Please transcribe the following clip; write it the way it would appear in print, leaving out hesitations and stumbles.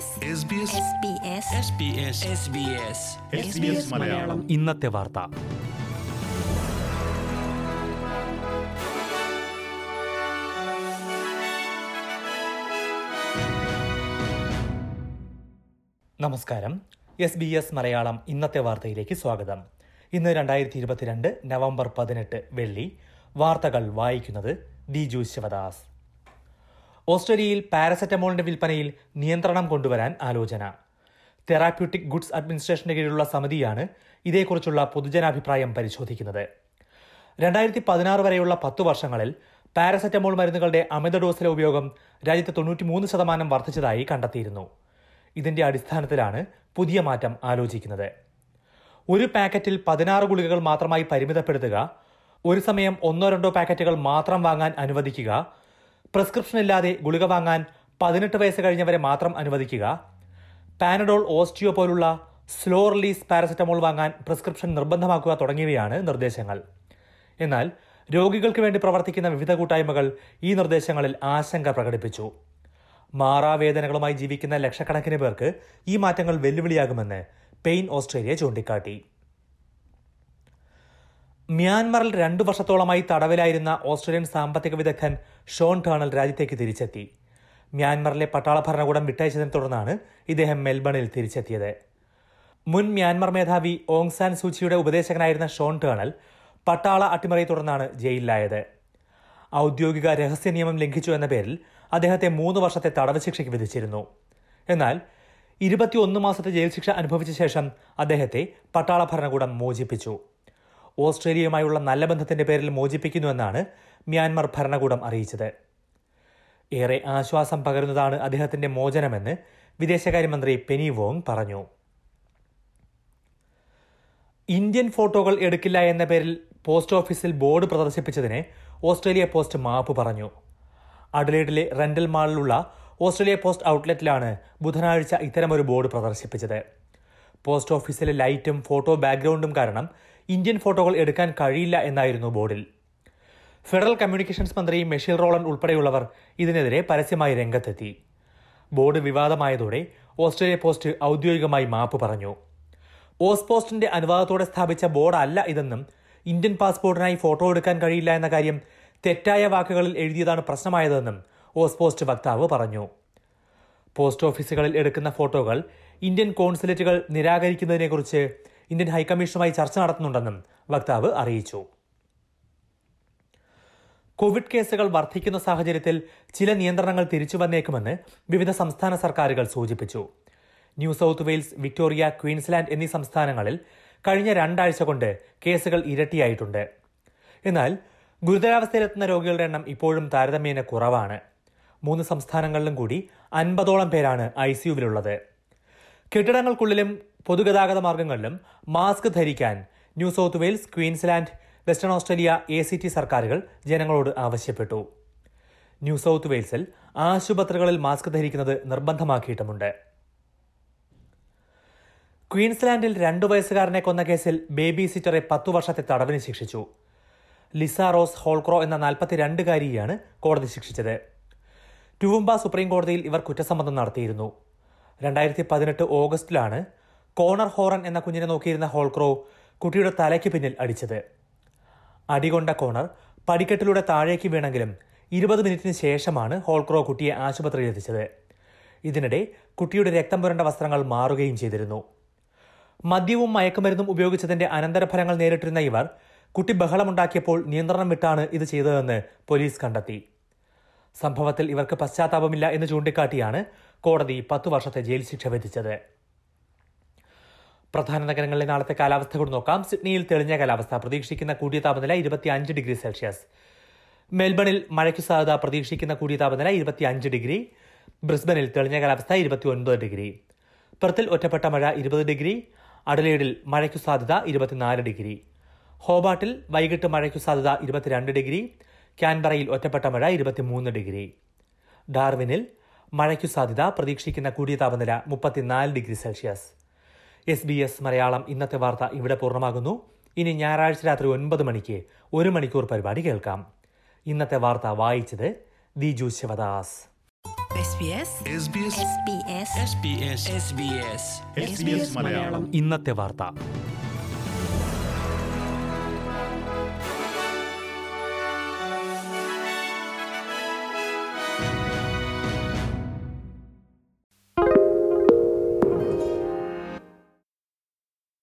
ഇന്നത്തെ വാർത്ത. നമസ്കാരം. SBS മലയാളം ഇന്നത്തെ വാർത്തയിലേക്ക് സ്വാഗതം. ഇന്ന് 2022 നവംബർ 18 വെള്ളി. വാർത്തകൾ വായിക്കുന്നത് ദീജു ശിവദാസ്. ഓസ്ട്രേലിയയിൽ പാരസെറ്റമോളിന്റെ വിൽപ്പനയിൽ നിയന്ത്രണം കൊണ്ടുവരാൻ ആലോചന. തെറാപ്യൂട്ടിക് ഗുഡ്സ് അഡ്മിനിസ്ട്രേഷന്റെ കീഴിലുള്ള സമിതിയാണ് ഇതേക്കുറിച്ചുള്ള പൊതുജനാഭിപ്രായം പരിശോധിക്കുന്നത്. 2016 വരെയുള്ള 10 വർഷങ്ങളിൽ പാരസെറ്റമോൾ മരുന്നുകളുടെ അമിത ഡോസിലെ ഉപയോഗം രാജ്യത്ത് 93% വർദ്ധിച്ചതായി കണ്ടെത്തിയിരുന്നു. ഇതിന്റെ അടിസ്ഥാനത്തിലാണ് പുതിയ മാറ്റം ആലോചിക്കുന്നത്. ഒരു പാക്കറ്റിൽ 16 ഗുളികകൾ മാത്രമായി പരിമിതപ്പെടുത്തുക, ഒരു സമയം 1-2 പാക്കറ്റുകൾ മാത്രം വാങ്ങാൻ അനുവദിക്കുക, പ്രിസ്ക്രിപ്ഷൻ ഇല്ലാതെ ഗുളിക വാങ്ങാൻ 18 വയസ്സ് കഴിഞ്ഞവരെ മാത്രം അനുവദിക്കുക, പാനഡോൾ ഓസ്റ്റിയോ പോലുള്ള സ്ലോ റിലീസ് പാരസെറ്റമോൾ വാങ്ങാൻ പ്രിസ്ക്രിപ്ഷൻ നിർബന്ധമാക്കുക തുടങ്ങിയവയാണ് നിർദ്ദേശങ്ങൾ. എന്നാൽ രോഗികൾക്ക് വേണ്ടി പ്രവർത്തിക്കുന്ന വിവിധ കൂട്ടായ്മകൾ ഈ നിർദ്ദേശങ്ങളിൽ ആശങ്ക പ്രകടിപ്പിച്ചു. മാറാവേദനകളുമായി ജീവിക്കുന്ന ലക്ഷക്കണക്കിന് പേർക്ക് ഈ മാറ്റങ്ങൾ വെല്ലുവിളിയാകുമെന്ന് പെയിൻ ഓസ്ട്രേലിയ ചൂണ്ടിക്കാട്ടി. മ്യാൻമറിൽ 2 വർഷത്തോളമായി തടവിലായിരുന്ന ഓസ്ട്രേലിയൻ സാമ്പത്തിക വിദഗ്ധൻ ഷോൺ ടേണൽ രാജ്യത്തേക്ക് തിരിച്ചെത്തി. മ്യാൻമറിലെ പട്ടാള ഭരണകൂടം വിട്ടയച്ചതിനെ തുടർന്നാണ് ഇദ്ദേഹം മെൽബണിൽ തിരിച്ചെത്തിയത്. മുൻ മ്യാൻമർ മേധാവി ഓങ് സാൻ സൂചിയുടെ ഉപദേശകനായിരുന്ന ഷോൺ ടേണൽ പട്ടാള അട്ടിമറിയെ തുടർന്നാണ് ജയിലിലായത്. ഔദ്യോഗിക രഹസ്യ നിയമം ലംഘിച്ചു എന്ന പേരിൽ അദ്ദേഹത്തെ 3 വർഷത്തെ തടവ് ശിക്ഷയ്ക്ക് വിധിച്ചിരുന്നു. എന്നാൽ 21 മാസത്തെ ജയിൽ ശിക്ഷ അനുഭവിച്ച ശേഷം അദ്ദേഹത്തെ പട്ടാള ഭരണകൂടം മോചിപ്പിച്ചു. ഓസ്ട്രേലിയയുമായുള്ള നല്ല ബന്ധത്തിന്റെ പേരിൽ മോചിപ്പിക്കുന്നുവെന്നാണ് മ്യാൻമർ ഭരണകൂടം അറിയിച്ചത്. ഏറെ ആശ്വാസം പകരുന്നതാണ് അദ്ദേഹത്തിന്റെ മോചനമെന്ന് വിദേശകാര്യമന്ത്രി പെനി വോങ് പറഞ്ഞു. ഇന്ത്യൻ ഫോട്ടോകൾ എടുക്കില്ല എന്ന പേരിൽ പോസ്റ്റ് ഓഫീസിൽ ബോർഡ് പ്രദർശിപ്പിച്ചതിന് ഓസ്ട്രേലിയ പോസ്റ്റ് മാപ്പ് പറഞ്ഞു. അഡലേഡിലെ റെന്റൽ മാളിലുള്ള ഓസ്ട്രേലിയ പോസ്റ്റ് ഔട്ട്ലെറ്റിലാണ് ബുധനാഴ്ച ഇത്തരമൊരു ബോർഡ് പ്രദർശിപ്പിച്ചത്. പോസ്റ്റ് ഓഫീസിലെ ലൈറ്റും ഫോട്ടോ ബാക്ക്ഗ്രൗണ്ടും കാരണം ഇന്ത്യൻ ഫോട്ടോകൾ എടുക്കാൻ കഴിയില്ല എന്നായിരുന്നു ബോർഡിൽ. ഫെഡറൽ കമ്മ്യൂണിക്കേഷൻസ് മന്ത്രി മിഷേൽ റോളണ്ട് ഉൾപ്പെടെയുള്ളവർ ഇതിനെതിരെ പരസ്യമായി രംഗത്തെത്തി. ബോർഡ് വിവാദമായതോടെ ഓസ്ട്രേലിയ പോസ്റ്റ് ഔദ്യോഗികമായി മാപ്പ് പറഞ്ഞു. ഓസ്പോസ്റ്റിന്റെ അനുവാദത്തോടെ സ്ഥാപിച്ച ബോർഡല്ല ഇതെന്നും ഇന്ത്യൻ പാസ്പോർട്ടിനായി ഫോട്ടോ എടുക്കാൻ കഴിയില്ല എന്ന കാര്യം തെറ്റായ വാക്കുകളിൽ എഴുതിയതാണ് പ്രശ്നമായതെന്നും ഓസ്പോസ്റ്റ് വക്താവ് പറഞ്ഞു. പോസ്റ്റ് ഓഫീസുകളിൽ എടുക്കുന്ന ഫോട്ടോകൾ ഇന്ത്യൻ കോൺസുലേറ്റുകൾ നിരാകരിക്കുന്നതിനെക്കുറിച്ച് ഇന്ത്യൻ ഹൈക്കമ്മീഷനുമായി ചർച്ച നടത്തുന്നുണ്ടെന്നും വക്താവ് അറിയിച്ചു. കോവിഡ് കേസുകൾ വർദ്ധിക്കുന്ന സാഹചര്യത്തിൽ ചില നിയന്ത്രണങ്ങൾ തിരിച്ചു വന്നേക്കുമെന്ന് വിവിധ സംസ്ഥാന സർക്കാരുകൾ സൂചിപ്പിച്ചു. New South Wales, Victoria, Queensland എന്നീ സംസ്ഥാനങ്ങളിൽ കഴിഞ്ഞ 2 ആഴ്ച കൊണ്ട് കേസുകൾ ഇരട്ടിയായിട്ടുണ്ട്. എന്നാൽ ഗുരുതരാവസ്ഥയിലെത്തുന്ന രോഗികളുടെ എണ്ണം ഇപ്പോഴും താരതമ്യേന കുറവാണ്. 3 സംസ്ഥാനങ്ങളിലും കൂടി 50ഓളം പേരാണ് ICUവിലുള്ളത്. കെട്ടിടങ്ങൾക്കുള്ളിലും പൊതുഗതാഗത മാർഗങ്ങളിലും മാസ്ക് ധരിക്കാൻ New South Wales, Queensland, Western Australia, ACT സർക്കാരുകൾ ജനങ്ങളോട് ആവശ്യപ്പെട്ടു. ന്യൂ സൌത്ത് വെയിൽസിൽ ആശുപത്രികളിൽ മാസ്ക് ധരിക്കുന്നത് നിർബന്ധമാക്കിയിട്ടുമുണ്ട്. ക്വീൻസ്ലാൻഡിൽ 2 വയസ്സുകാരനെ കൊന്ന കേസിൽ ബേബി സിറ്ററെ 10 വർഷത്തെ തടവിന് ശിക്ഷിച്ചു. ലിസ റോസ് ഹോൾക്രോ എന്ന 42-കാരിയെയാണ് കോടതി ശിക്ഷിച്ചത്. ടുവുമ്പ സുപ്രീം കോടതിയിൽ ഇവർ കുറ്റസമ്മതം നടത്തിയിരുന്നു. 2018 ഓഗസ്റ്റിലാണ് കോണർ ഹോറൻ എന്ന കുഞ്ഞിനെ നോക്കിയിരുന്ന ഹോൾക്രോ കുട്ടിയുടെ തലയ്ക്ക് പിന്നിൽ അടിച്ചത്. അടികൊണ്ട കോണർ പടിക്കെട്ടിലൂടെ താഴേക്ക് വീണെങ്കിലും 20 മിനിറ്റിന് ശേഷമാണ് ഹോൾക്രോ കുട്ടിയെ ആശുപത്രിയിലെത്തിച്ചത്. ഇതിനിടെ കുട്ടിയുടെ രക്തം പുരണ്ട വസ്ത്രങ്ങൾ മാറുകയും ചെയ്തിരുന്നു. മദ്യവും മയക്കുമരുന്നും ഉപയോഗിച്ചതിന്റെ അനന്തരഫലങ്ങൾ നേരിട്ടിരുന്ന ഇവർ കുട്ടി ബഹളമുണ്ടാക്കിയപ്പോൾ നിയന്ത്രണം വിട്ടാണ് ഇത് ചെയ്തതെന്ന് പോലീസ് കണ്ടെത്തി. സംഭവത്തിൽ ഇവർക്ക് പശ്ചാത്താപമില്ല എന്ന് ചൂണ്ടിക്കാട്ടിയാണ് കോടതി 10 വർഷത്തെ ജയിൽ ശിക്ഷ വിധിച്ചത്. പ്രധാന നഗരങ്ങളിലെ നാളത്തെ കാലാവസ്ഥ കൂടി നോക്കാം. സിഡ്നിയിൽ തെളിഞ്ഞ കാലാവസ്ഥ, പ്രതീക്ഷിക്കുന്ന കൂടിയ താപനില 25 ഡിഗ്രി സെൽഷ്യസ്. മെൽബണിൽ മഴയ്ക്ക് സാധ്യത, പ്രതീക്ഷിക്കുന്ന കൂടിയ താപനില 25 ഡിഗ്രി. ബ്രിസ്ബനിൽ തെളിഞ്ഞ കാലാവസ്ഥ 29 ഡിഗ്രി. പെർത്തിൽ ഒറ്റപ്പെട്ട മഴ 20 ഡിഗ്രി. അഡലേഡിൽ മഴയ്ക്കു സാധ്യത 24 ഡിഗ്രി. ഹോബാട്ടിൽ വൈകിട്ട് മഴയ്ക്കു സാധ്യത 22 ഡിഗ്രി. ക്യാൻബറയിൽ ഒറ്റപ്പെട്ട മഴ 23 ഡിഗ്രി. ഡാർവിനിൽ മഴയ്ക്കു സാധ്യത, പ്രതീക്ഷിക്കുന്ന കൂടിയ താപനില 34 ഡിഗ്രി സെൽഷ്യസ്. SBS മലയാളം ഇന്നത്തെ വാർത്ത ഇവിടെ പൂർണ്ണമാകുന്നു. ഇനി ഞായറാഴ്ച രാത്രി 9 മണിക്ക് 1 മണിക്കൂർ പരിപാടി കേൾക്കാം. ഇന്നത്തെ വാർത്ത വായിച്ചത് ദീജു ശിവദാസ്. ഇന്നത്തെ വാർത്ത.